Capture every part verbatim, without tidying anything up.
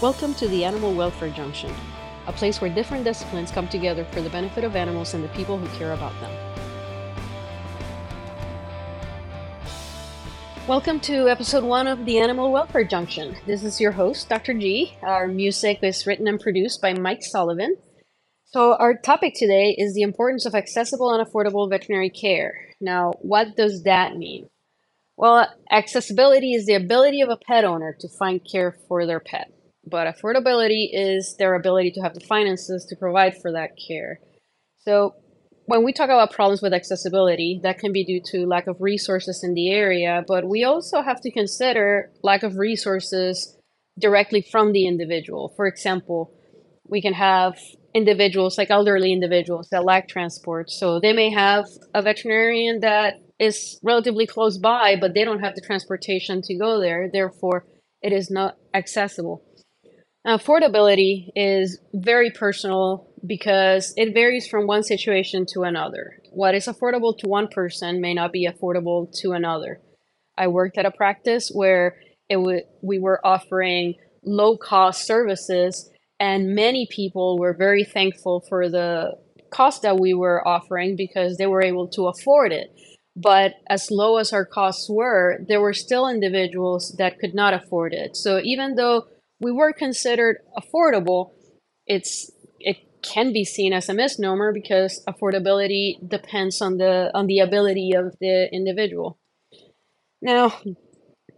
Welcome to the Animal Welfare Junction, a place where different disciplines come together for the benefit of animals and the people who care about them. Welcome to episode one of the Animal Welfare Junction. This is your host, Doctor G. Our music is written and produced by Mike Sullivan. So our topic today is the importance of accessible and affordable veterinary care. Now, what does that mean? Well, accessibility is the ability of a pet owner to find care for their pet. But affordability is their ability to have the finances to provide for that care. So when we talk about problems with accessibility, that can be due to lack of resources in the area, but we also have to consider lack of resources directly from the individual. For example, we can have individuals, like elderly individuals, that lack transport. So they may have a veterinarian that is relatively close by, but they don't have the transportation to go there. Therefore, it is not accessible. Affordability is very personal because it varies from one situation to another. What is affordable to one person may not be affordable to another. I worked at a practice where it w- we were offering low-cost services, and many people were very thankful for the cost that we were offering because they were able to afford it. But as low as our costs were, there were still individuals that could not afford it. So even though we were considered affordable, it's it can be seen as a misnomer because affordability depends on the on the ability of the individual. Now,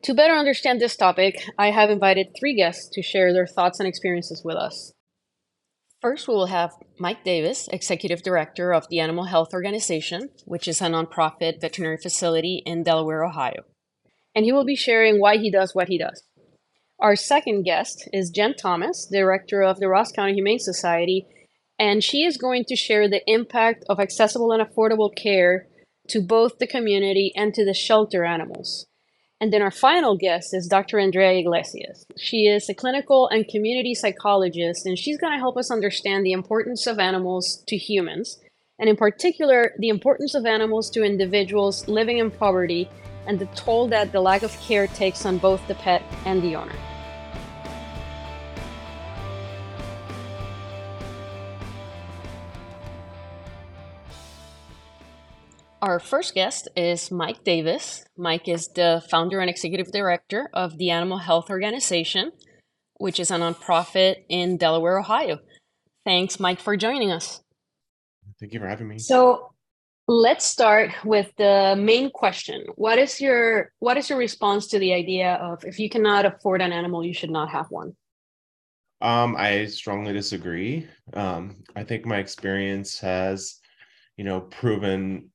to better understand this topic, I have invited three guests to share their thoughts and experiences with us. First, we will have Mike Davis, Executive Director of the Animal Health Organization, which is a nonprofit veterinary facility in Delaware, Ohio. And he will be sharing why he does what he does. Our second guest is Jen Thomas, Director of the Ross County Humane Society, and she is going to share the impact of accessible and affordable care to both the community and to the shelter animals. And then our final guest is Doctor Andrea Iglesias. She is a clinical and community psychologist, and she's going to help us understand the importance of animals to humans, and in particular, the importance of animals to individuals living in poverty and the toll that the lack of care takes on both the pet and the owner. Our first guest is Mike Davis. Mike is the founder and executive director of the Animal Health Organization, which is a nonprofit in Delaware, Ohio. Thanks, Mike, for joining us. Thank you for having me. So let's start with the main question. What is your what is your response to the idea of if you cannot afford an animal, you should not have one? Um, I strongly disagree. Um, I think my experience has, you know, proven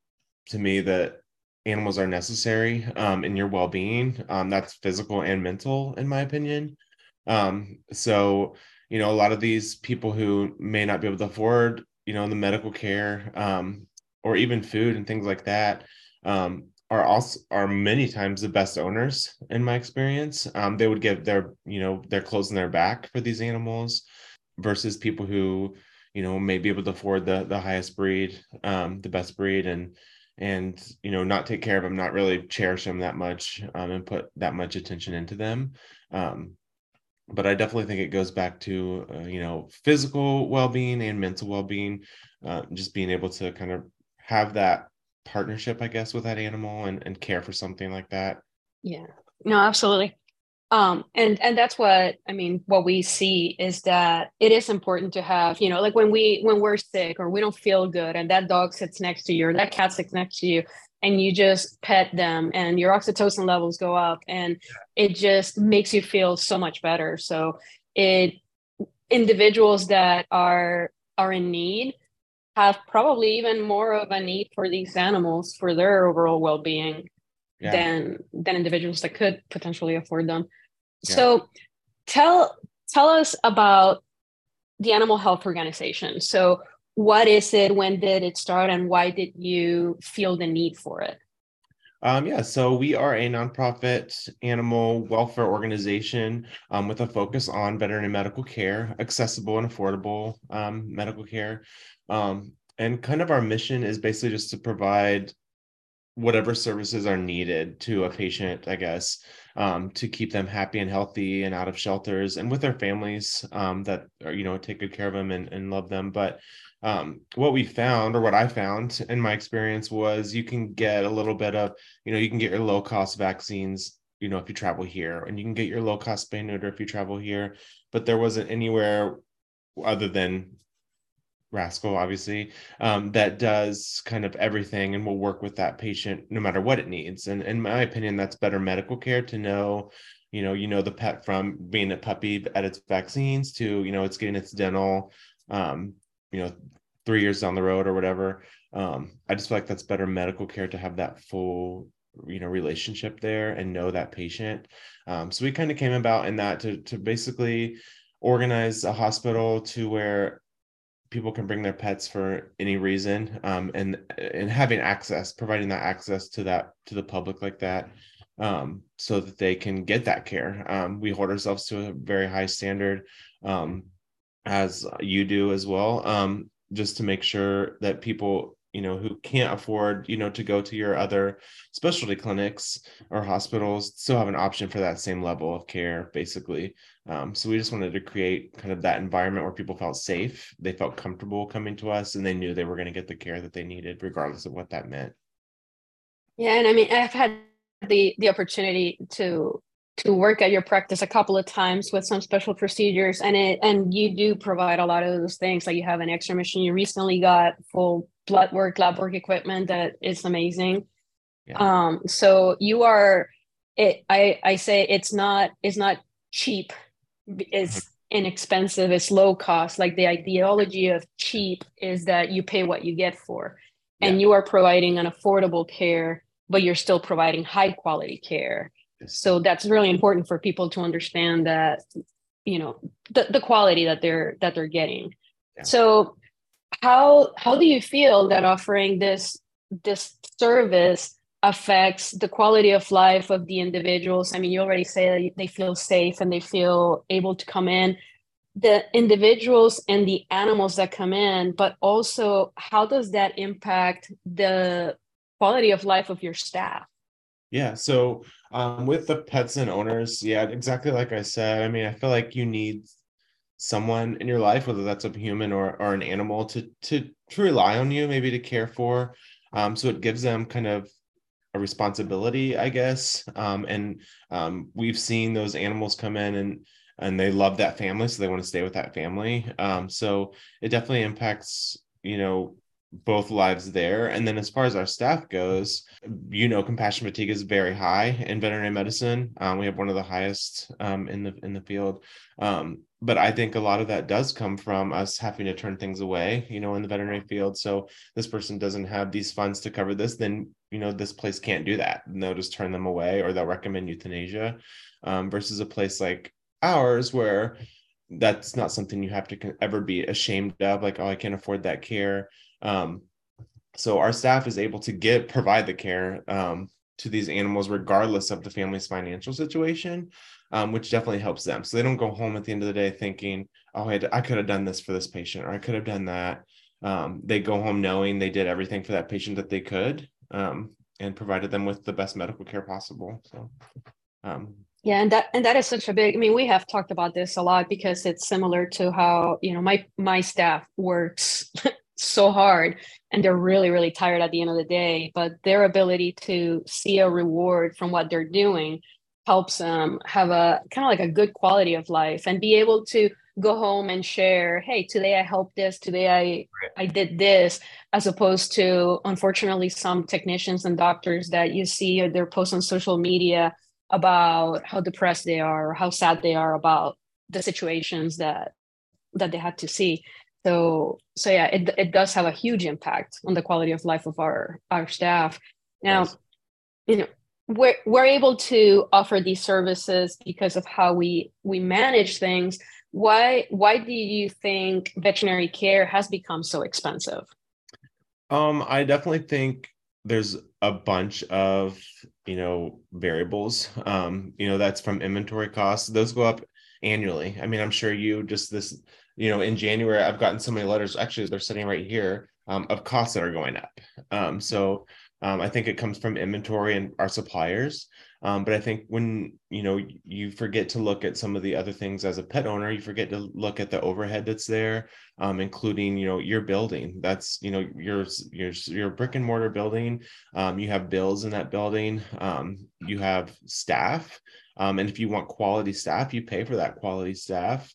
to me that animals are necessary um, in your well-being. Um, that's physical and mental, in my opinion. Um, so, you know, a lot of these people who may not be able to afford, you know, the medical care um, or even food and things like that um, are also are many times the best owners, in my experience. Um, they would give their, you know, their clothes and their back for these animals versus people who, you know, may be able to afford the the highest breed, um, the best breed, and and, you know, not take care of them, not really cherish them that much um, and put that much attention into them. Um, but I definitely think it goes back to, uh, you know, physical well-being and mental well-being, uh, just being able to kind of have that partnership, I guess, with that animal and, and care for something like that. Yeah, no, absolutely. Um, and, and that's what, I mean, what we see is that it is important to have, you know, like when we, when we're sick or we don't feel good and that dog sits next to you or that cat sits next to you and you just pet them and your oxytocin levels go up and it just makes you feel so much better. So it, individuals that are, are in need have probably even more of a need for these animals for their overall well-being. Yeah. than than individuals that could potentially afford them. Yeah. So tell tell us about the Animal Health Organization. So what is it, when did it start, and why did you feel the need for it? Um, yeah, so we are a nonprofit animal welfare organization um, with a focus on veterinary medical care, accessible and affordable um, medical care. Um, and kind of our mission is basically just to provide whatever services are needed to a patient, I guess, um, to keep them happy and healthy and out of shelters and with their families um, that are, you know, take good care of them and, and love them. But um, what we found, or what I found in my experience, was you can get a little bit of, you know, you can get your low cost vaccines, you know, if you travel here, and you can get your low cost spay neuter if you travel here, but there wasn't anywhere other than Rascal, obviously, um, that does kind of everything and will work with that patient no matter what it needs. And in my opinion, that's better medical care, to know, you know, you know, the pet from being a puppy at its vaccines to, you know, it's getting its dental, um, you know, three years down the road or whatever. Um, I just feel like that's better medical care, to have that full, you know, relationship there and know that patient. Um, so we kind of came about in that to, to basically organize a hospital to where people can bring their pets for any reason, um, and and having access, providing that access to that, to the public like that, um, so that they can get that care. Um, we hold ourselves to a very high standard, um, as you do as well, um, just to make sure that people, you know, who can't afford, you know, to go to your other specialty clinics or hospitals still have an option for that same level of care, basically. Um, so we just wanted to create kind of that environment where people felt safe, they felt comfortable coming to us, and they knew they were going to get the care that they needed, regardless of what that meant. Yeah. And I mean, I've had the the opportunity to to work at your practice a couple of times with some special procedures, and it and you do provide a lot of those things. Like, you have an X-ray machine, you recently got full blood work, lab work equipment that is amazing. Yeah. Um, so you are, it, I, I say it's not, it's not cheap. It's inexpensive, it's low cost. Like, the ideology of cheap is that you pay what you get for, and yeah. you are providing an affordable care, but you're still providing high quality care. Yes. So that's really important for people to understand that, you know, the, the quality that they're, that they're getting. Yeah. So how, how do you feel that offering this, this service affects the quality of life of the individuals? I mean, you already say that they feel safe and they feel able to come in, the individuals and the animals that come in, but also how does that impact the quality of life of your staff? Yeah. So um, with the pets and owners, yeah, exactly. Like I said, I mean, I feel like you need someone in your life, whether that's a human or, or an animal, to, to, to rely on you, maybe to care for. Um, so it gives them kind of a responsibility, I guess. Um, and um, we've seen those animals come in and, and they love that family, so they want to stay with that family. Um, so it definitely impacts, you know, both lives there. And then as far as our staff goes, you know, compassion fatigue is very high in veterinary medicine. Um, we have one of the highest um, in the, in the field. Um, but I think a lot of that does come from us having to turn things away, you know, in the veterinary field. So this person doesn't have these funds to cover this, then, you know, this place can't do that. And they'll just turn them away, or they'll recommend euthanasia, um, versus a place like ours where that's not something you have to ever be ashamed of. Like, oh, I can't afford that care. Um, so our staff is able to get, provide the care, um, to these animals, regardless of the family's financial situation, um, which definitely helps them. So they don't go home at the end of the day thinking, oh, I, I could have done this for this patient, or I could have done that. Um, they go home knowing they did everything for that patient that they could, um, and provided them with the best medical care possible. So, um, yeah. And that, and that is such a big, I mean, we have talked about this a lot because it's similar to how, you know, my, my staff works so hard, and they're really, really tired at the end of the day, but their ability to see a reward from what they're doing helps them have a kind of like a good quality of life and be able to go home and share, hey, today I helped this, today I, I did this, as opposed to, unfortunately, some technicians and doctors that you see their posts on social media about how depressed they are, or how sad they are about the situations that, that they had to see. So, so yeah, it it does have a huge impact on the quality of life of our, our staff. Now, yes. you know, we're, we're able to offer these services because of how we, we manage things. Why, why do you think veterinary care has become so expensive? Um, I definitely think there's a bunch of, you know, variables, um, you know, that's from inventory costs. Those go up annually. I mean, I'm sure you just this, you know, in January, I've gotten so many letters, actually, they're sitting right here, um, of costs that are going up. Um, so Um, I think it comes from inventory and our suppliers. Um, but I think when, you know, you forget to look at some of the other things as a pet owner, you forget to look at the overhead that's there, um, including, you know, your building. That's, you know, your, your, your brick and mortar building. Um, you have bills in that building. Um, you have staff. Um, and if you want quality staff, you pay for that quality staff.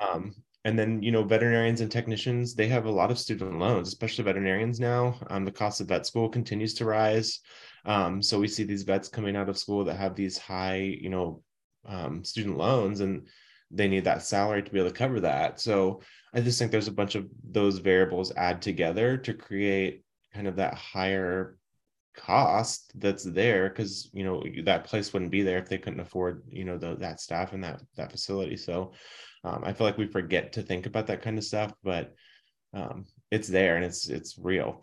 Um, And then, you know, veterinarians and technicians, they have a lot of student loans, especially veterinarians now. Um, the cost of vet school continues to rise. Um, so we see these vets coming out of school that have these high, you know, um, student loans, and they need that salary to be able to cover that. So I just think there's a bunch of those variables add together to create kind of that higher cost that's there, because, you know, that place wouldn't be there if they couldn't afford, you know, the, that staff and that, that facility. So Um, I feel like we forget to think about that kind of stuff, but um, it's there and it's it's real,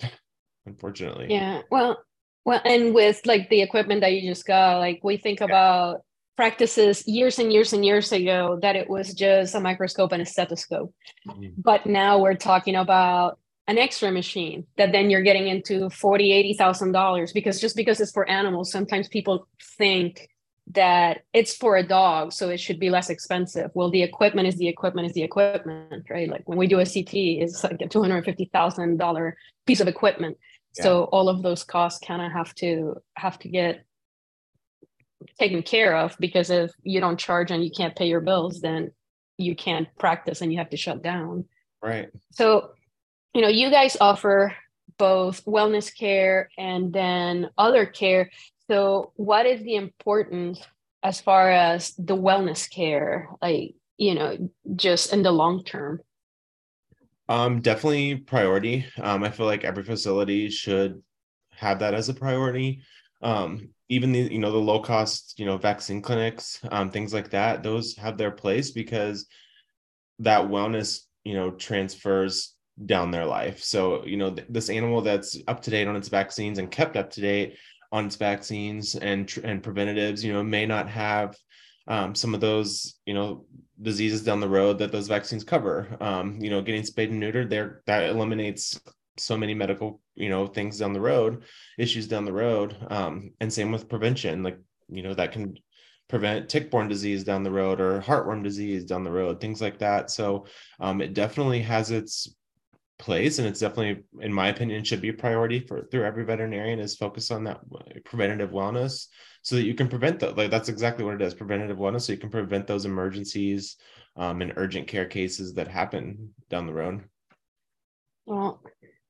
unfortunately. Yeah. Well, well, and with like the equipment that you just got, like we think yeah. about practices years and years and years ago that it was just a microscope and a stethoscope, mm-hmm. but now we're talking about an X-ray machine that then you're getting into forty thousand dollars, eighty thousand dollars, because just because it's for animals, sometimes people think that it's for a dog, so it should be less expensive. Well, the equipment is the equipment is the equipment, right? Like when we do a C T, it's like a two hundred fifty thousand dollars piece of equipment. Yeah. So all of those costs kind of have to have to get taken care of, because if you don't charge and you can't pay your bills, then you can't practice and you have to shut down. Right. So, you know, you guys offer both wellness care and then other care. So what is the importance as far as the wellness care, like, you know, just in the long term? Um, definitely priority. Um, I feel like every facility should have that as a priority. Um, even the, you know, the low cost, you know, vaccine clinics, um, things like that, those have their place, because that wellness, you know, transfers down their life. So, you know, th- this animal that's up to date on its vaccines and kept up to date on its vaccines and and preventatives, you know, may not have um, some of those, you know, diseases down the road that those vaccines cover. Um, you know, getting spayed and neutered there, that eliminates so many medical, you know, things down the road, issues down the road. Um, and same with prevention, like, you know, that can prevent tick-borne disease down the road or heartworm disease down the road, things like that. So um, it definitely has its place, and it's definitely, in my opinion, should be a priority for through every veterinarian, is focus on that preventative wellness, so that you can prevent that. Like, that's exactly what it is, preventative wellness, so you can prevent those emergencies um, and urgent care cases that happen down the road. Well,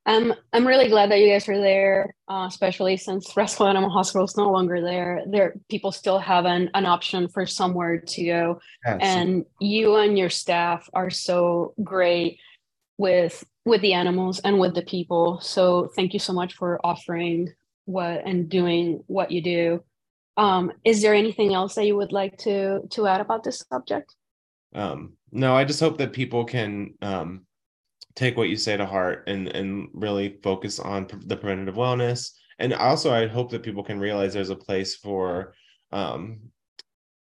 I'm I'm really glad that you guys are there, uh, especially since Restful Animal Hospital is no longer there. There, people still have an, an option for somewhere to go, yes. And you and your staff are so great with with the animals and with the people. So thank you so much for offering what and doing what you do. Um, is there anything else that you would like to, to add about this subject? Um, no, I just hope that people can um, take what you say to heart and, and really focus on pre- the preventative wellness. And also I hope that people can realize there's a place for um,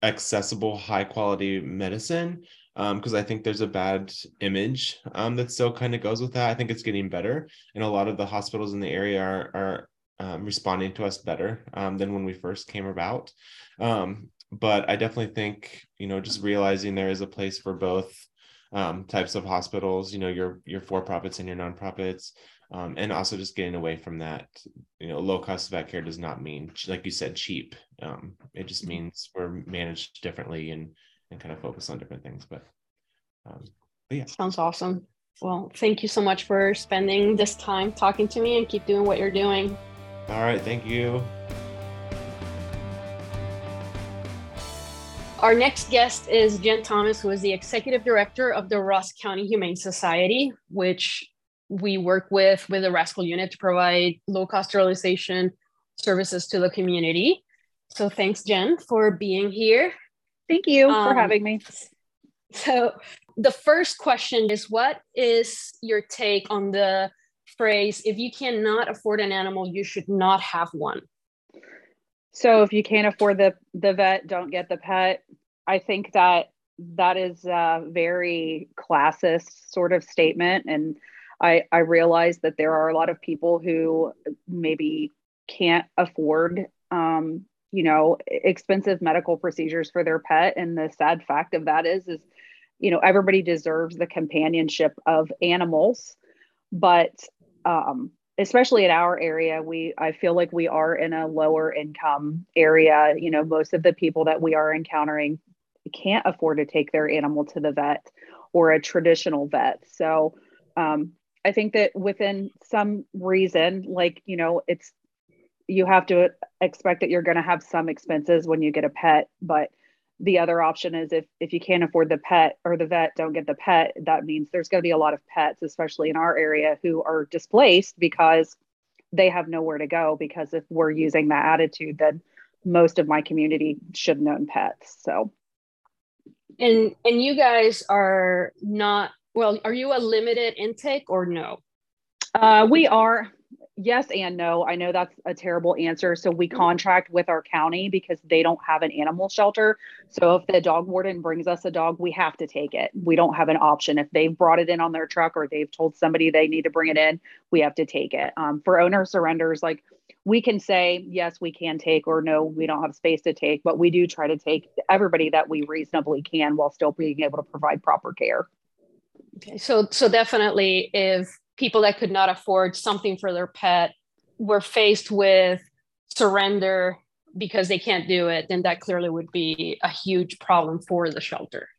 accessible, high quality medicine. Because um, I think there's a bad image um, that still kind of goes with that. I think it's getting better, and a lot of the hospitals in the area are, are um, responding to us better um, than when we first came about. Um, but I definitely think, you know, just realizing there is a place for both um, types of hospitals, you know, your your for-profits and your nonprofits, um, and also just getting away from that. You know, low cost vet care does not mean, like you said, cheap. Um, it just means we're managed differently and and kind of focus on different things, but, um, but yeah. Sounds awesome. Well, thank you so much for spending this time talking to me, and keep doing what you're doing. All right. Thank you. Our next guest is Jen Thomas, who is the executive director of the Ross County Humane Society, which we work with, with the Rascal Unit, to provide low-cost sterilization services to the community. So thanks, Jen, for being here. Thank you um, for having me. So the first question is, what is your take on the phrase, if you cannot afford an animal, you should not have one? So if you can't afford the, the vet, don't get the pet. I think that that is a very classist sort of statement. And I, I realize that there are a lot of people who maybe can't afford, um, you know, expensive medical procedures for their pet. And the sad fact of that is, is, you know, everybody deserves the companionship of animals, but, um, especially in our area, we, I feel like we are in a lower income area. You know, most of the people that we are encountering can't afford to take their animal to the vet or a traditional vet. So, um, I think that within some reason, like, you know, it's, you have to expect that you're going to have some expenses when you get a pet, but the other option is if, if you can't afford the pet or the vet, don't get the pet. That means there's going to be a lot of pets, especially in our area, who are displaced because they have nowhere to go. Because if we're using that attitude, then most of my community shouldn't own pets. So. And, and you guys are not, well, are you a limited intake or no? Uh, we are. Yes and no. I know that's a terrible answer. So we contract with our county because they don't have an animal shelter. So if the dog warden brings us a dog, we have to take it. We don't have an option. If they've brought it in on their truck or they've told somebody they need to bring it in, we have to take it. Um, for owner surrenders, like we can say, yes, we can take, or no, we don't have space to take, but we do try to take everybody that we reasonably can while still being able to provide proper care. Okay. So, so definitely if people that could not afford something for their pet were faced with surrender because they can't do it, then that clearly would be a huge problem for the shelter.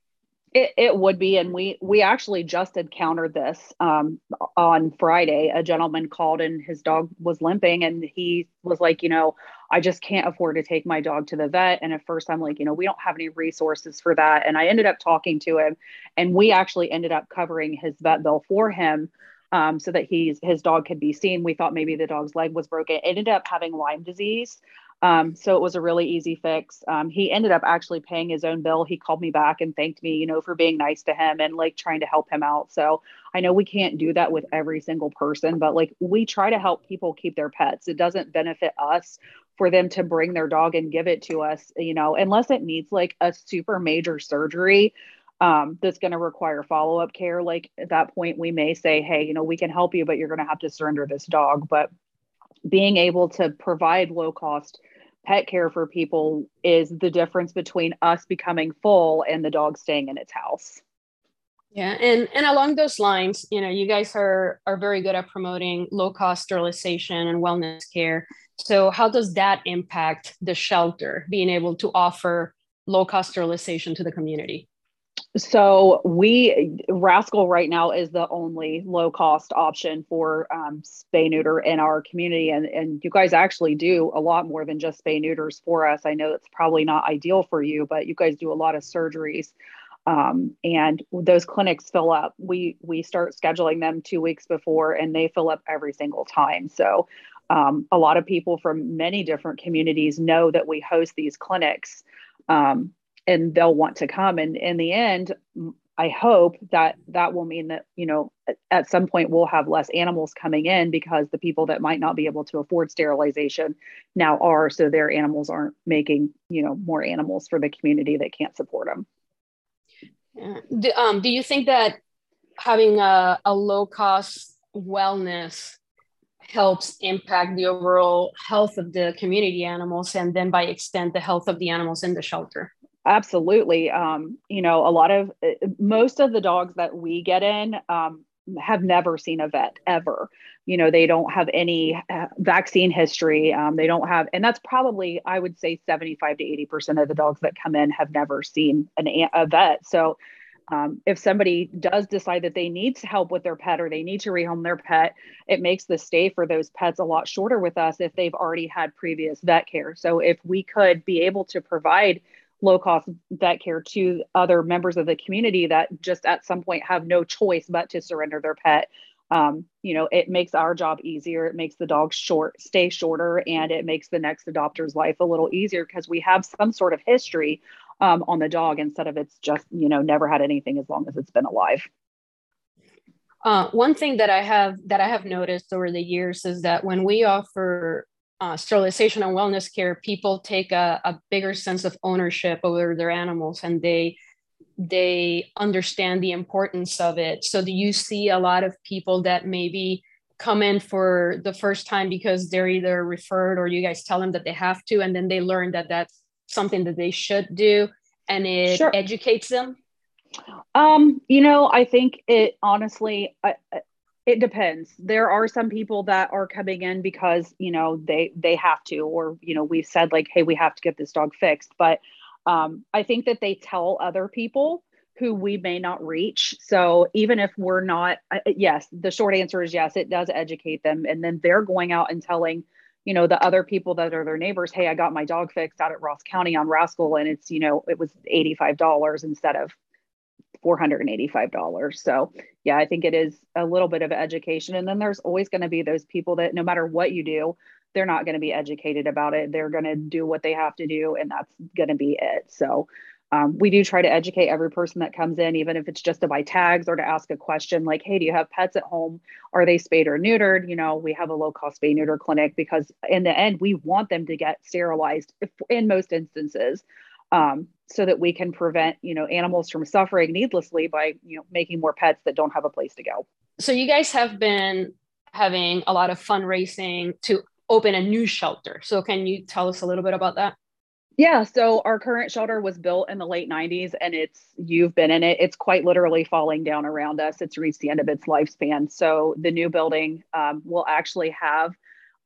It, it would be. And we, we actually just encountered this um, on Friday. A gentleman called and his dog was limping and he was like, you know, I just can't afford to take my dog to the vet. And at first I'm like, you know, we don't have any resources for that. And I ended up talking to him and we actually ended up covering his vet bill for him, Um, so that he's, his dog could be seen. We thought maybe the dog's leg was broken. It ended up having Lyme disease. Um, so it was a really easy fix. Um, he ended up actually paying his own bill. He called me back and thanked me, you know, for being nice to him and like trying to help him out. So I know we can't do that with every single person, but like we try to help people keep their pets. It doesn't benefit us for them to bring their dog and give it to us, you know, unless it needs like a super major surgery. Um, that's going to require follow-up care. Like at that point, we may say, hey, you know, we can help you, but you're going to have to surrender this dog. But being able to provide low-cost pet care for people is the difference between us becoming full and the dog staying in its house. Yeah. And, and along those lines, you know, you guys are, are very good at promoting low-cost sterilization and wellness care. So how does that impact the shelter, being able to offer low-cost sterilization to the community? So we, Rascal right now is the only low cost option for um, spay neuter in our community. And, and you guys actually do a lot more than just spay neuters for us. I know it's probably not ideal for you, but you guys do a lot of surgeries um, and those clinics fill up. We, we start scheduling them two weeks before and they fill up every single time. So um, a lot of people from many different communities know that we host these clinics. Um, And they'll want to come. And in the end, I hope that that will mean that, you know, at some point we'll have less animals coming in because the people that might not be able to afford sterilization now are, so their animals aren't making, you know, more animals for the community that can't support them. Yeah. Do, um, do you think that having a, a low cost wellness helps impact the overall health of the community animals and then by extent the health of the animals in the shelter? Absolutely. Um, you know, a lot of, most of the dogs that we get in um, have never seen a vet ever. You know, they don't have any uh, vaccine history. Um, they don't have, and that's probably, I would say seventy-five to eighty percent of the dogs that come in have never seen an, a vet. So um, if somebody does decide that they need help with their pet or they need to rehome their pet, it makes the stay for those pets a lot shorter with us if they've already had previous vet care. So if we could be able to provide low-cost vet care to other members of the community that just at some point have no choice but to surrender their pet. Um, you know, it makes our job easier. It makes the dog short, stay shorter, and it makes the next adopter's life a little easier because we have some sort of history um, on the dog instead of it's just, you know, never had anything as long as it's been alive. Uh, one thing that I have that I have noticed over the years is that when we offer Uh, sterilization and wellness care, people take a, a bigger sense of ownership over their animals and they they understand the importance of it. So do you see a lot of people that maybe come in for the first time because they're either referred or you guys tell them that they have to, and then they learn that that's something that they should do, and it sure. educates them? Um, you know, I think it honestly, I, it depends. There are some people that are coming in because, you know, they, they have to, or, you know, we've said like, hey, we have to get this dog fixed. But um, I think that they tell other people who we may not reach. So even if we're not, uh, yes, the short answer is yes, it does educate them. And then they're going out and telling, you know, the other people that are their neighbors, hey, I got my dog fixed out at Ross County on Rascal, and it's, you know, it was eighty-five dollars instead of four hundred eighty-five dollars. So yeah, I think it is a little bit of education. And then there's always going to be those people that no matter what you do, they're not going to be educated about it. They're going to do what they have to do, and that's going to be it. So Um, we do try to educate every person that comes in, even if it's just to buy tags or to ask a question like, hey, do you have pets at home? Are they spayed or neutered? You know, we have a low cost spay neuter clinic because in the end, we want them to get sterilized if, in most instances, um, so that we can prevent, you know, animals from suffering needlessly by, you know, making more pets that don't have a place to go. So you guys have been having a lot of fundraising to open a new shelter. So can you tell us a little bit about that? Yeah. So our current shelter was built in the late nineties, and it's, you've been in it. It's quite literally falling down around us. It's reached the end of its lifespan. So the new building um, will actually have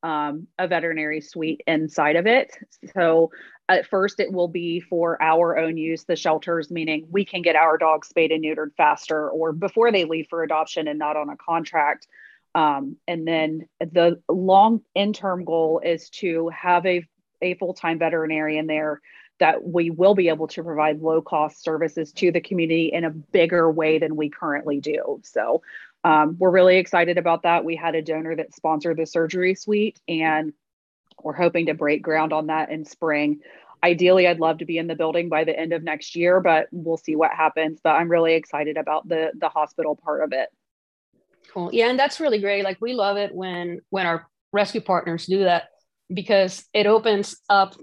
um, a veterinary suite inside of it. So at first it will be for our own use, the shelters, meaning we can get our dogs spayed and neutered faster or before they leave for adoption and not on a contract. Um, and then the long end-term goal is to have a a full-time veterinarian there that we will be able to provide low-cost services to the community in a bigger way than we currently do. So um, we're really excited about that. We had a donor that sponsored the surgery suite, and we're hoping to break ground on that in spring. Ideally, I'd love to be in the building by the end of next year, but we'll see what happens. But I'm really excited about the, the hospital part of it. Cool. Yeah, and that's really great. Like, we love it when when our rescue partners do that, because it opens up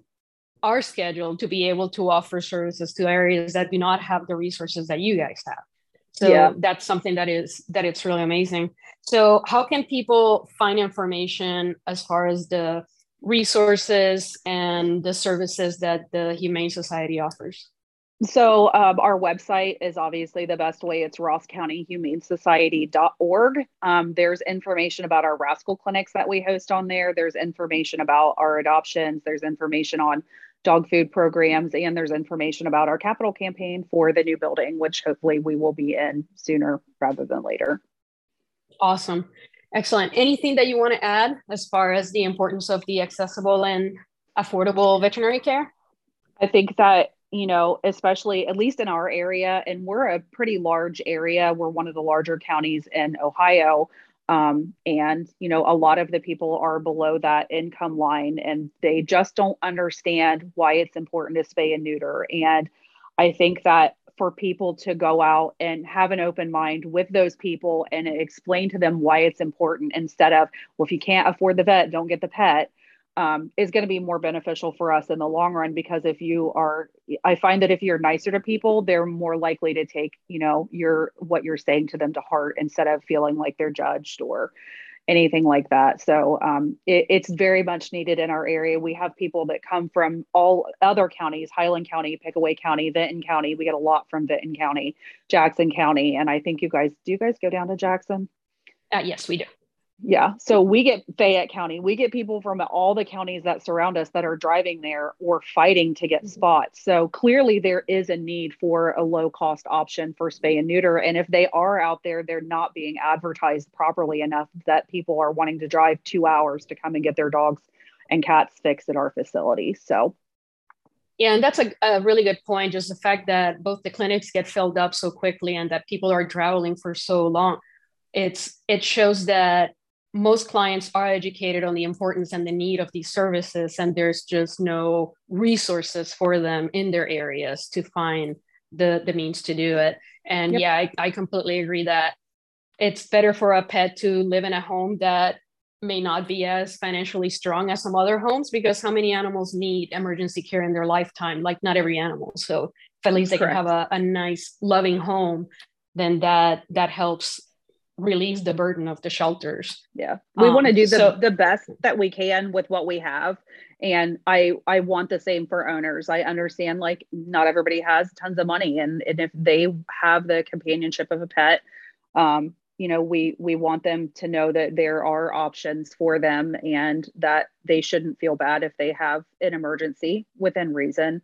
our schedule to be able to offer services to areas that do not have the resources that you guys have. So yeah. that's something that is, that it's really amazing. So how can people find information as far as the resources and the services that the Humane Society offers? So um, our website is obviously the best way. It's ross county humane society dot org. Um, there's information about our Rascal clinics that we host on there. There's information about our adoptions. There's information on dog food programs, and there's information about our capital campaign for the new building, which hopefully we will be in sooner rather than later. Awesome. Excellent. Anything that you want to add as far as the importance of the accessible and affordable veterinary care? I think that, you know, especially at least in our area, and we're a pretty large area. We're one of the larger counties in Ohio. Um, and, you know, a lot of the people are below that income line, and they just don't understand why it's important to spay and neuter. And I think that for people to go out and have an open mind with those people and explain to them why it's important, instead of, well, if you can't afford the vet, don't get the pet. Um, is going to be more beneficial for us in the long run, because if you are, I find that if you're nicer to people, they're more likely to take, you know, your, what you're saying to them to heart, instead of feeling like they're judged or anything like that. So um, it, it's very much needed in our area. We have people that come from all other counties, Highland County, Pickaway County, Vinton County. We get a lot from Vinton County, Jackson County. And I think you guys, do you guys go down to Jackson? Uh, yes, we do. Yeah. So we get Fayette County, we get people from all the counties that surround us that are driving there or fighting to get spots. So clearly there is a need for a low cost option for spay and neuter. And if they are out there, they're not being advertised properly enough that people are wanting to drive two hours to come and get their dogs and cats fixed at our facility. So. Yeah. And that's a, a really good point. Just the fact that both the clinics get filled up so quickly and that people are traveling for so long. It's, it shows that most clients are educated on the importance and the need of these services, and there's just no resources for them in their areas to find the, the means to do it. And yep. yeah, I, I completely agree that it's better for a pet to live in a home that may not be as financially strong as some other homes, because how many animals need emergency care in their lifetime? Like, not every animal. So if at least they Correct. Can have a, a nice, loving home, then that that helps release the burden of the shelters. Yeah. We um, want to do the, so, the best that we can with what we have. And I, I want the same for owners. I understand, like, not everybody has tons of money, and, and if they have the companionship of a pet, um, you know, we, we want them to know that there are options for them and that they shouldn't feel bad if they have an emergency within reason,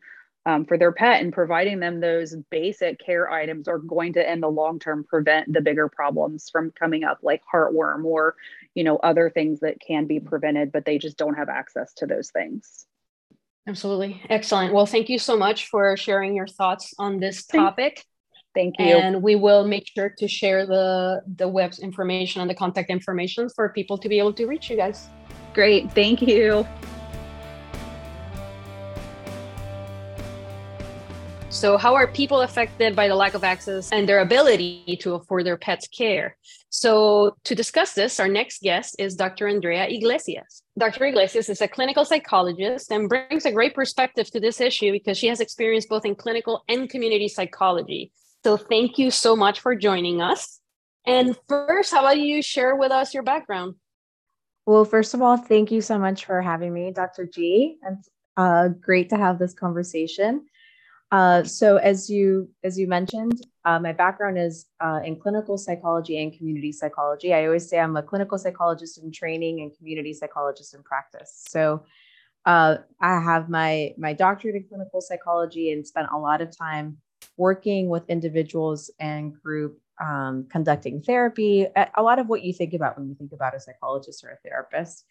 um, for their pet, and providing them those basic care items are going to, in the long term, prevent the bigger problems from coming up, like heartworm or, you know, other things that can be prevented, but they just don't have access to those things. Absolutely. Excellent. Well, thank you so much for sharing your thoughts on this topic. Thanks. Thank you. And we will make sure to share the, the web's information and the contact information for people to be able to reach you guys. Great. Thank you. So how are people affected by the lack of access and their ability to afford their pets' care? So to discuss this, our next guest is Doctor Andrea Iglesias. Doctor Iglesias is a clinical psychologist and brings a great perspective to this issue because she has experience both in clinical and community psychology. So thank you so much for joining us. And first, how about you share with us your background? Well, first of all, thank you so much for having me, Doctor G. It's uh, great to have this conversation. Uh, so as you as you mentioned, uh, my background is uh, in clinical psychology and community psychology. I always say I'm a clinical psychologist in training and community psychologist in practice. So uh, I have my, my doctorate in clinical psychology and spent a lot of time working with individuals and group, um, conducting therapy, a lot of what you think about when you think about a psychologist or a therapist.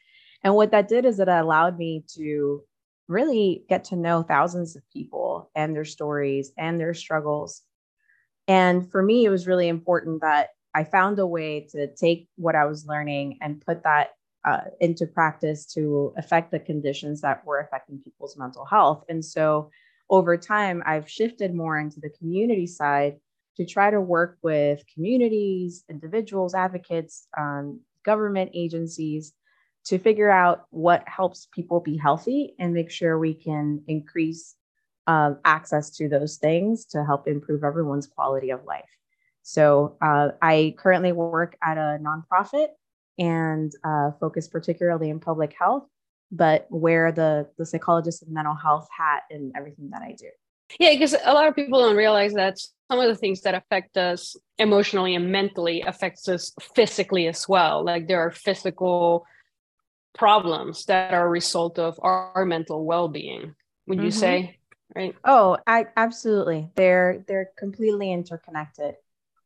And what that did is that it allowed me to really get to know thousands of people and their stories and their struggles. And for me, it was really important that I found a way to take what I was learning and put that uh, into practice to affect the conditions that were affecting people's mental health. And so over time, I've shifted more into the community side to try to work with communities, individuals, advocates, um, government agencies to figure out what helps people be healthy and make sure we can increase um, access to those things to help improve everyone's quality of life. So uh, I currently work at a nonprofit and uh, focus particularly in public health, but wear the, the psychologist and mental health hat in everything that I do. Yeah, because a lot of people don't realize that some of the things that affect us emotionally and mentally affects us physically as well. Like there are physical problems that are a result of our, our mental well-being, would mm-hmm. you say, right? Oh, I, absolutely. They're they're completely interconnected.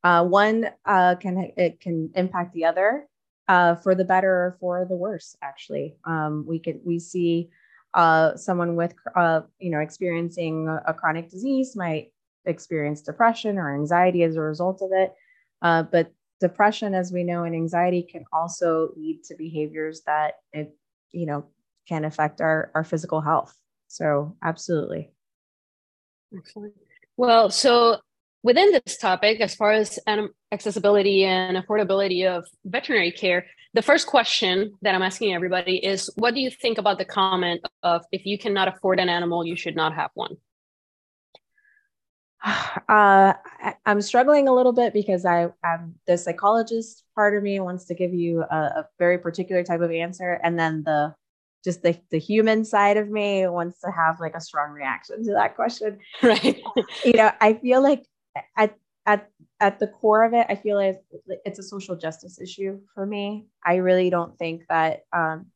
Uh, one uh, can it can impact the other. Uh, for the better or for the worse, actually. Um, we could, we see uh, someone with, uh, you know, experiencing a, a chronic disease might experience depression or anxiety as a result of it. Uh, but depression, as we know, and anxiety can also lead to behaviors that, it, you know, can affect our, our physical health. So absolutely. Excellent. Well, so within this topic, as far as accessibility and affordability of veterinary care, the first question that I'm asking everybody is, what do you think about the comment of, if you cannot afford an animal, you should not have one? Uh, I, I'm struggling a little bit because I, I'm the psychologist part of me wants to give you a, a very particular type of answer. And then the just the, the human side of me wants to have like a strong reaction to that question. Right. You know, I feel like at at at the core of it, I feel like it's a social justice issue for me. I really don't think that um,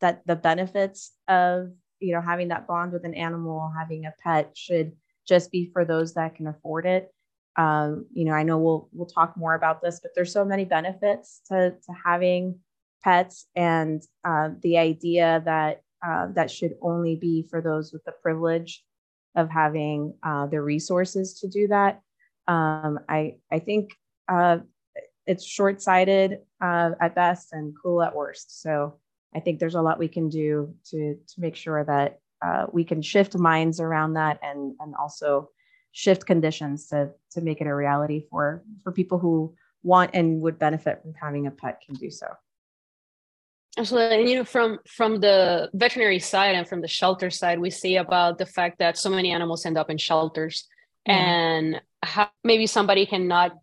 that the benefits of, you know, having that bond with an animal, having a pet, should just be for those that can afford it. Um, you know, I know we'll we'll talk more about this, but there's so many benefits to to having pets, and uh, the idea that uh, that should only be for those with the privilege of having uh, the resources to do that. Um, I, I think uh, it's short-sighted uh, at best and cruel at worst. So I think there's a lot we can do to, to make sure that uh, we can shift minds around that and, and also shift conditions to, to make it a reality for, for people who want and would benefit from having a pet can do so. Absolutely. And, you know, from, from the veterinary side and from the shelter side, we see about the fact that so many animals end up in shelters. Mm-hmm. And how maybe somebody cannot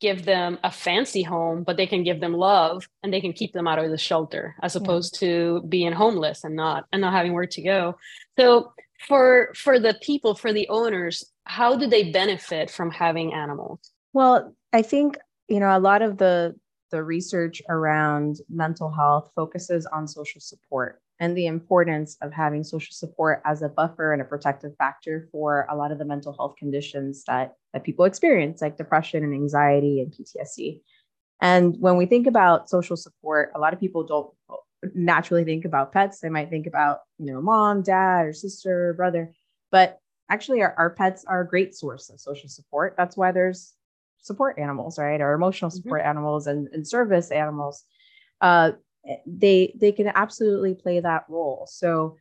give them a fancy home, but they can give them love and they can keep them out of the shelter, as opposed yeah. to being homeless and not and not having where to go. So for for the people, for the owners, how do they benefit from having animals? Well, I think, you know, a lot of the the research around mental health focuses on social support and the importance of having social support as a buffer and a protective factor for a lot of the mental health conditions that, that people experience, like depression and anxiety and P T S D. And when we think about social support, a lot of people don't naturally think about pets. They might think about, you know, mom, dad, or sister, or brother, but actually our, our pets are a great source of social support. That's why there's support animals, right? Or emotional support mm-hmm. animals and, and service animals. Uh, they, they can absolutely play that role. So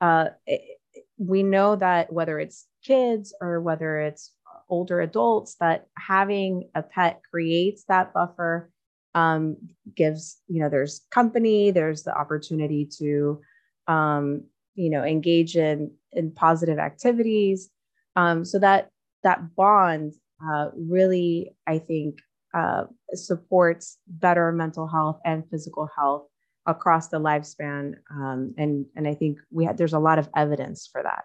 uh, it, we know that whether it's kids or whether it's older adults, that having a pet creates that buffer, um, gives, you know, there's company, there's the opportunity to, um, you know, engage in, in positive activities. Um, so that, that bond Uh, really, I think, uh, supports better mental health and physical health across the lifespan. Um, and, and I think we had, there's a lot of evidence for that.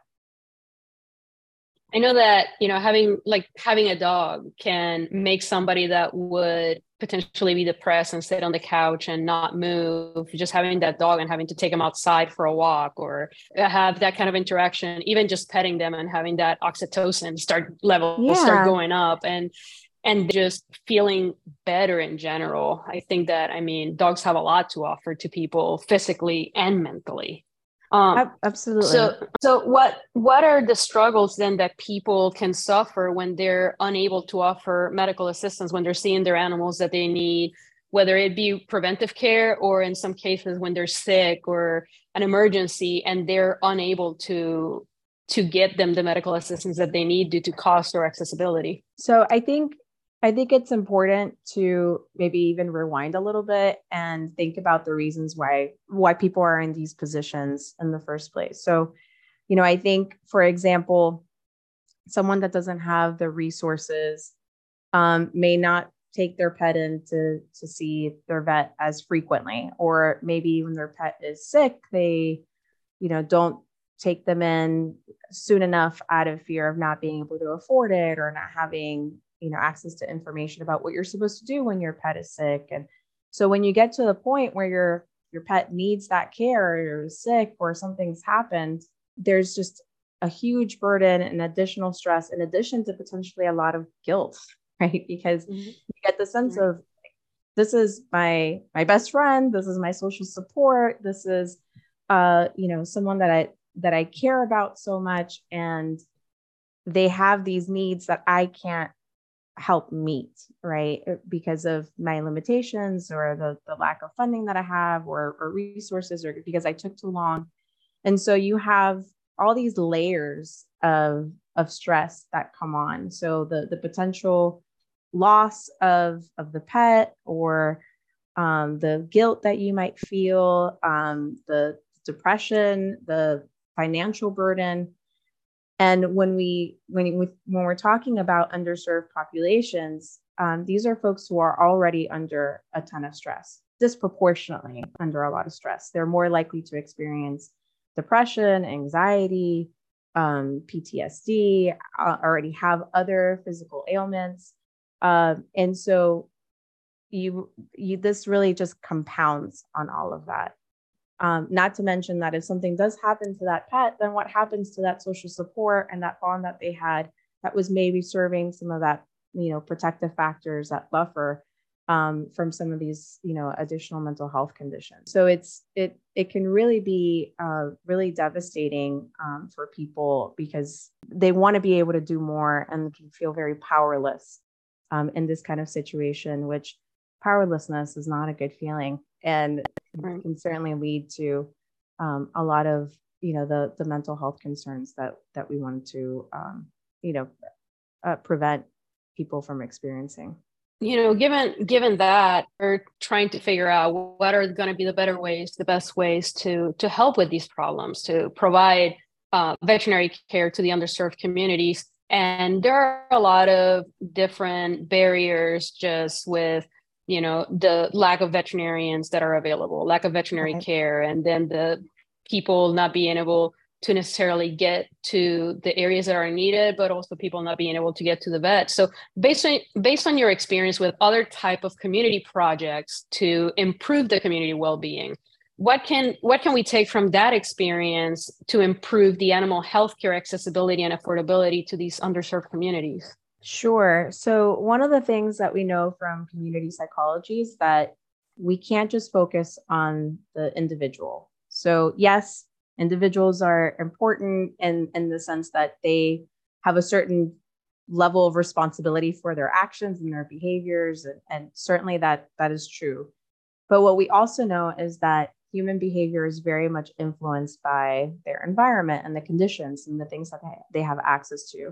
I know that, you know, having like having a dog can make somebody that would potentially be depressed and sit on the couch and not move, just having that dog and having to take them outside for a walk or have that kind of interaction, even just petting them and having that oxytocin start level yeah. start going up and, and just feeling better in general. I think that, I mean, dogs have a lot to offer to people physically and mentally. Um, Absolutely. So, so what, what are the struggles then that people can suffer when they're unable to offer medical assistance, when they're seeing their animals that they need, whether it be preventive care or in some cases when they're sick or an emergency and they're unable to, to get them the medical assistance that they need due to cost or accessibility? So I think, I think it's important to maybe even rewind a little bit and think about the reasons why, why people are in these positions in the first place. So, you know, I think, for example, someone that doesn't have the resources um, may not take their pet in to, to see their vet as frequently, or maybe when their pet is sick, they, you know, don't take them in soon enough out of fear of not being able to afford it or not having, you know, access to information about what you're supposed to do when your pet is sick. And so when you get to the point where your, your pet needs that care or you're sick or something's happened, there's just a huge burden and additional stress in addition to potentially a lot of guilt, right? Because mm-hmm. you get the sense mm-hmm. of this is my, my best friend. This is my social support. This is, uh, you know, someone that I, that I care about so much, and they have these needs that I can't help meet, right? Because of my limitations or the, the lack of funding that I have or, or resources, or because I took too long. And so you have all these layers of, of stress that come on. So the, the potential loss of, of the pet, or um, the guilt that you might feel, um, the depression, the financial burden. And when we, when we, when we're talking about underserved populations, um, these are folks who are already under a ton of stress, disproportionately under a lot of stress. They're more likely to experience depression, anxiety, um, P T S D, uh, already have other physical ailments. Uh, and so you, you, this really just compounds on all of that. Um, not to mention that if something does happen to that pet, then what happens to that social support and that bond that they had that was maybe serving some of that, you know, protective factors, that buffer um, from some of these, you know, additional mental health conditions. So it's, it, it can really be uh, really devastating um, for people, because they want to be able to do more and can feel very powerless um, in this kind of situation, which powerlessness is not a good feeling. And it can certainly lead to um, a lot of, you know, the the mental health concerns that that we want to, um, you know, uh, prevent people from experiencing. You know, given given that, we're trying to figure out what are going to be the better ways, the best ways to to help with these problems, to provide uh, veterinary care to the underserved communities. And there are a lot of different barriers just with, you know, the lack of veterinarians that are available, lack of veterinary okay. care, and then the people not being able to necessarily get to the areas that are needed, but also people not being able to get to the vet. So based on, based on your experience with other type of community projects to improve the community well-being, what can, what can we take from that experience to improve the animal health care accessibility and affordability to these underserved communities? Sure. So one of the things that we know from community psychology is that we can't just focus on the individual. So yes, individuals are important in, in the sense that they have a certain level of responsibility for their actions and their behaviors. And, and certainly that, that is true. But what we also know is that human behavior is very much influenced by their environment and the conditions and the things that they have access to.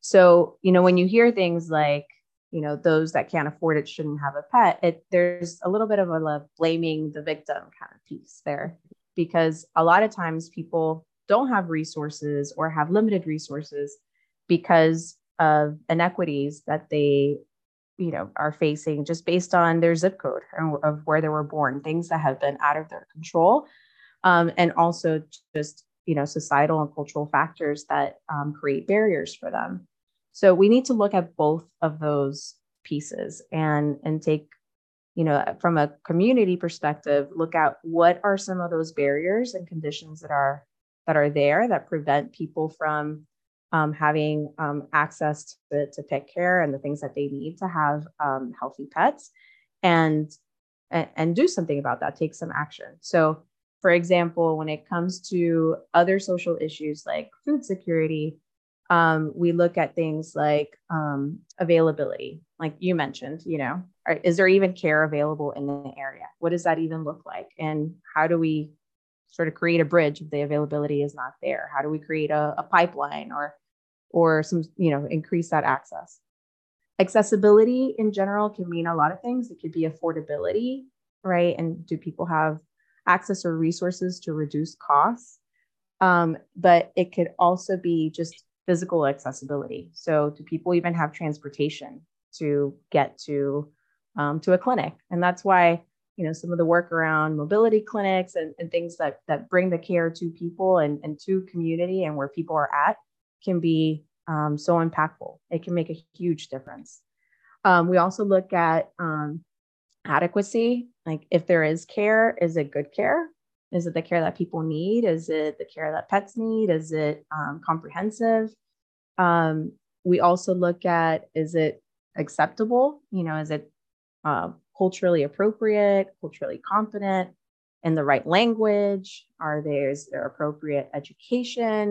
So, you know, when you hear things like, you know, those that can't afford it shouldn't have a pet, it, there's a little bit of a blaming the victim kind of piece there. Because a lot of times people don't have resources or have limited resources because of inequities that they, you know, are facing just based on their zip code or of where they were born, things that have been out of their control. Um, and also just, you know, societal and cultural factors that um, create barriers for them. So we need to look at both of those pieces and, and take, you know, from a community perspective, look at what are some of those barriers and conditions that are that are there that prevent people from um, having um, access to, to pet care and the things that they need to have um, healthy pets, and, and and do something about that, take some action. So, for example, when it comes to other social issues like food security, um, we look at things like um, availability, like you mentioned, you know. Is there even care available in the area? What does that even look like? And how do we sort of create a bridge if the availability is not there? How do we create a, a pipeline or, or some, you know, increase that access? Accessibility in general can mean a lot of things. It could be affordability, right? And do people have access or resources to reduce costs? Um, but it could also be just physical accessibility. So do people even have transportation to get to Um, to a clinic? And that's why, you know, some of the work around mobility clinics and, and things that, that bring the care to people and, and to community and where people are at can be um, so impactful. It can make a huge difference. Um, we also look at um, adequacy, like if there is care, is it good care? Is it the care that people need? Is it the care that pets need? Is it um, comprehensive? Um, we also look at, is it acceptable? You know, is it Uh, culturally appropriate, culturally competent, in the right language? Are there, is there appropriate education?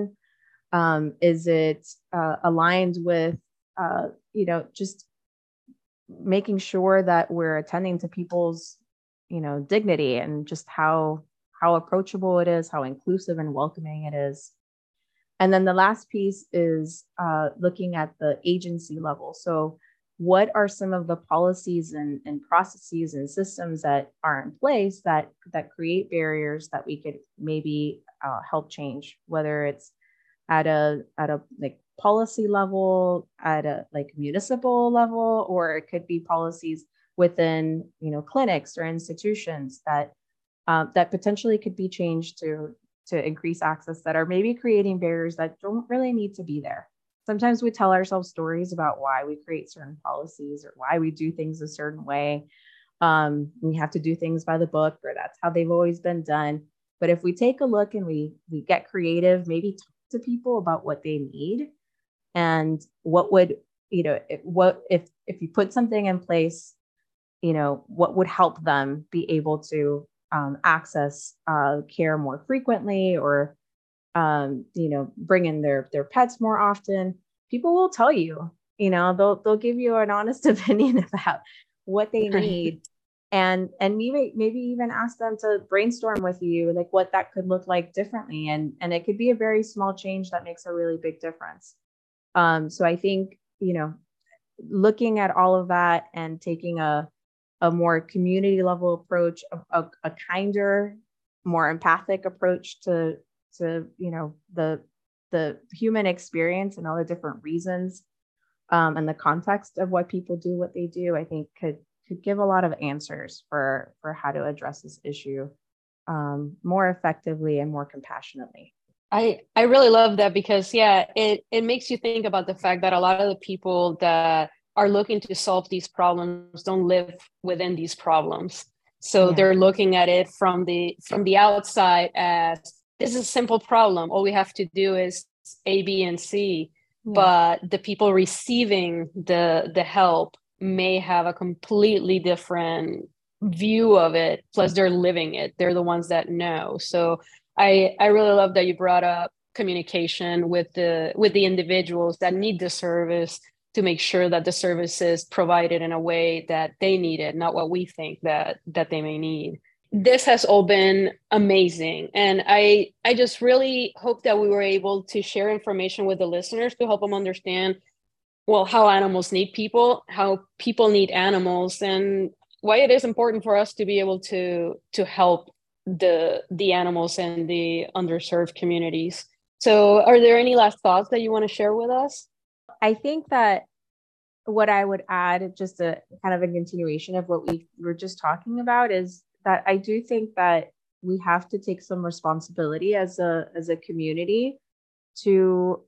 Um, is it uh, aligned with, uh, you know, just making sure that we're attending to people's, you know, dignity and just how, how approachable it is, how inclusive and welcoming it is. And then the last piece is uh, looking at the agency level. So what are some of the policies and, and processes and systems that are in place that, that create barriers that we could maybe uh, help change, whether it's at a, at a like policy level, at a like municipal level, or it could be policies within, you know, clinics or institutions that, uh, that potentially could be changed to, to increase access that are maybe creating barriers that don't really need to be there. Sometimes we tell ourselves stories about why we create certain policies or why we do things a certain way. Um, we have to do things by the book, or that's how they've always been done. But if we take a look and we we get creative, maybe talk to people about what they need and what would, you know, if, what if if you put something in place, you know, what would help them be able to um, access uh, care more frequently, or um, you know, bring in their, their pets more often. People will tell you, you know, they'll, they'll give you an honest opinion about what they need, and, and maybe, maybe even ask them to brainstorm with you, like what that could look like differently. And, and it could be a very small change that makes a really big difference. Um, so I think, you know, looking at all of that and taking a, a more community level approach, a, a, a kinder, more empathic approach to, to, you know, the the human experience and all the different reasons um, and the context of why people do what they do, I think could could give a lot of answers for, for how to address this issue um, more effectively and more compassionately. I, I really love that because, yeah, it, it makes you think about the fact that a lot of the people that are looking to solve these problems don't live within these problems. So yeah. They're looking at it from the from the outside as, this is a simple problem. All we have to do is A, B, and C. Yeah. But the people receiving the the help may have a completely different view of it. Plus, they're living it. They're the ones that know. So I, I really love that you brought up communication with the with the individuals that need the service to make sure that the service is provided in a way that they need it, not what we think that that they may need. This has all been amazing. And I, I just really hope that we were able to share information with the listeners to help them understand, well, how animals need people, how people need animals, and why it is important for us to be able to to help the the animals and the underserved communities. So are there any last thoughts that you want to share with us? I think that what I would add, just a kind of a continuation of what we were just talking about, is that I do think that we have to take some responsibility as a as a community to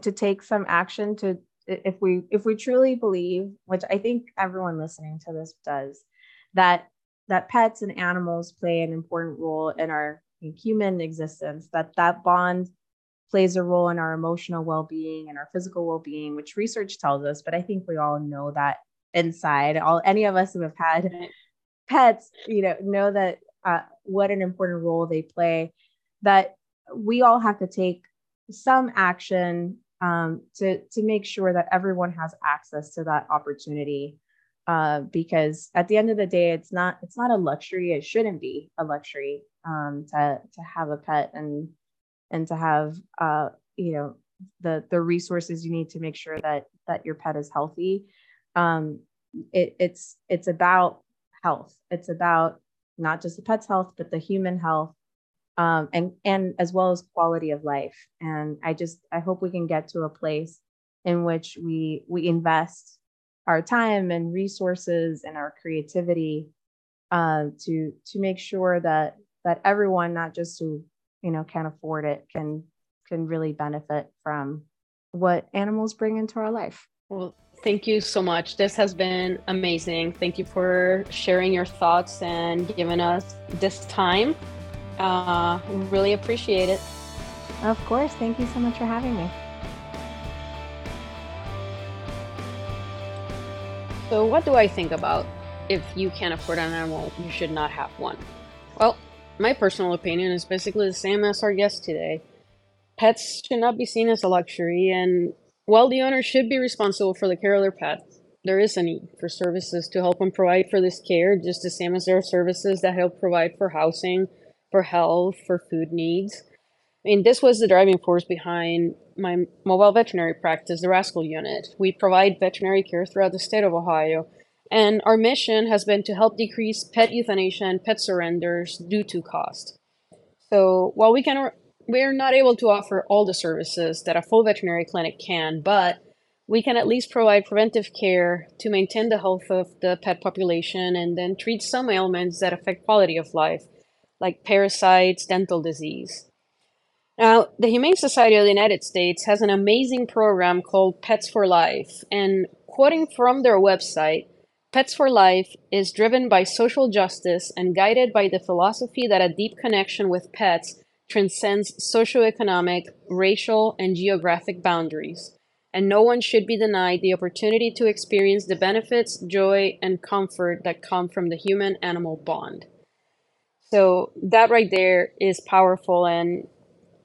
to take some action to if we if we truly believe, which I think everyone listening to this does, that that pets and animals play an important role in our human existence, that that bond plays a role in our emotional well-being and our physical well-being, which research tells us, but I think we all know that inside. All any of us who have had pets, you know, know that uh, what an important role they play, that we all have to take some action um, to, to make sure that everyone has access to that opportunity. Uh, because at the end of the day, it's not, it's not a luxury. It shouldn't be a luxury um, to, to have a pet and, and to have, uh, you know, the, the resources you need to make sure that, that your pet is healthy. Um, it, it's, it's about health. It's about not just the pet's health, but the human health, um, and, and as well as quality of life. And I just, I hope we can get to a place in which we, we invest our time and resources and our creativity, uh, to, to make sure that, that everyone, not just who, you know, can't afford it, can, can really benefit from what animals bring into our life. Well, thank you so much. This has been amazing. Thank you for sharing your thoughts and giving us this time. Uh, really appreciate it. Of course. Thank you so much for having me. So what do I think about if you can't afford an animal, you should not have one? Well, my personal opinion is basically the same as our guest today. Pets should not be seen as a luxury, and while the owner should be responsible for the care of their pet, there is a need for services to help them provide for this care, just the same as there are services that help provide for housing, for health, for food needs. I mean, this was the driving force behind my mobile veterinary practice, the Rascal Unit. We provide veterinary care throughout the state of Ohio, and our mission has been to help decrease pet euthanasia and pet surrenders due to cost. So while we can We're not able to offer all the services that a full veterinary clinic can, but we can at least provide preventive care to maintain the health of the pet population and then treat some ailments that affect quality of life, like parasites, dental disease. Now, the Humane Society of the United States has an amazing program called Pets for Life, and quoting from their website, Pets for Life is driven by social justice and guided by the philosophy that a deep connection with pets transcends socioeconomic, racial, and geographic boundaries, and no one should be denied the opportunity to experience the benefits, joy, and comfort that come from the human-animal bond. So that right there is powerful and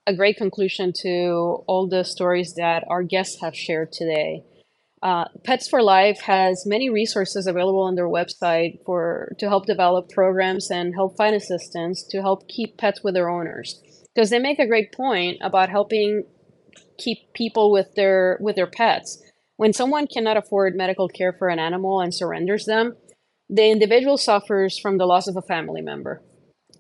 a great conclusion to all the stories that our guests have shared today. Uh, Pets for Life has many resources available on their website for to help develop programs and help find assistance to help keep pets with their owners. Because they make a great point about helping keep people with their with their pets. When someone cannot afford medical care for an animal and surrenders them, the individual suffers from the loss of a family member.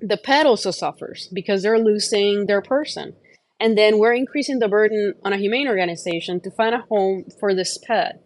The pet also suffers because they're losing their person. And then we're increasing the burden on a humane organization to find a home for this pet.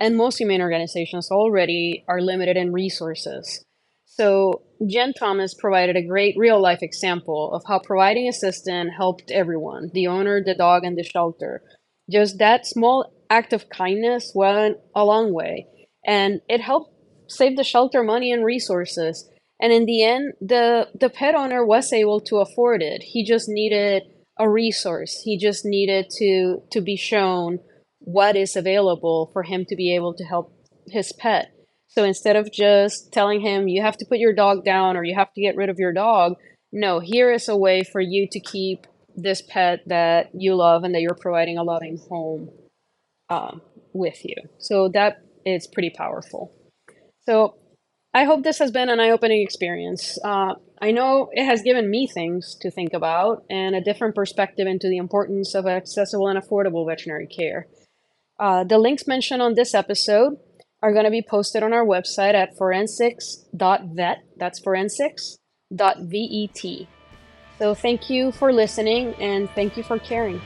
And most humane organizations already are limited in resources. So Jen Thomas provided a great real-life example of how providing assistance helped everyone, the owner, the dog, and the shelter. Just that small act of kindness went a long way. And it helped save the shelter money and resources. And in the end, the, the pet owner was able to afford it. He just needed a resource. He just needed to, to be shown what is available for him to be able to help his pet. So instead of just telling him, you have to put your dog down or you have to get rid of your dog, no, here is a way for you to keep this pet that you love and that you're providing a loving home um, with you. So that is pretty powerful. So I hope this has been an eye-opening experience. Uh, I know it has given me things to think about and a different perspective into the importance of accessible and affordable veterinary care. Uh, the links mentioned on this episode are going to be posted on our website at forensics dot vet. That's forensics dot vet. So thank you for listening and thank you for caring.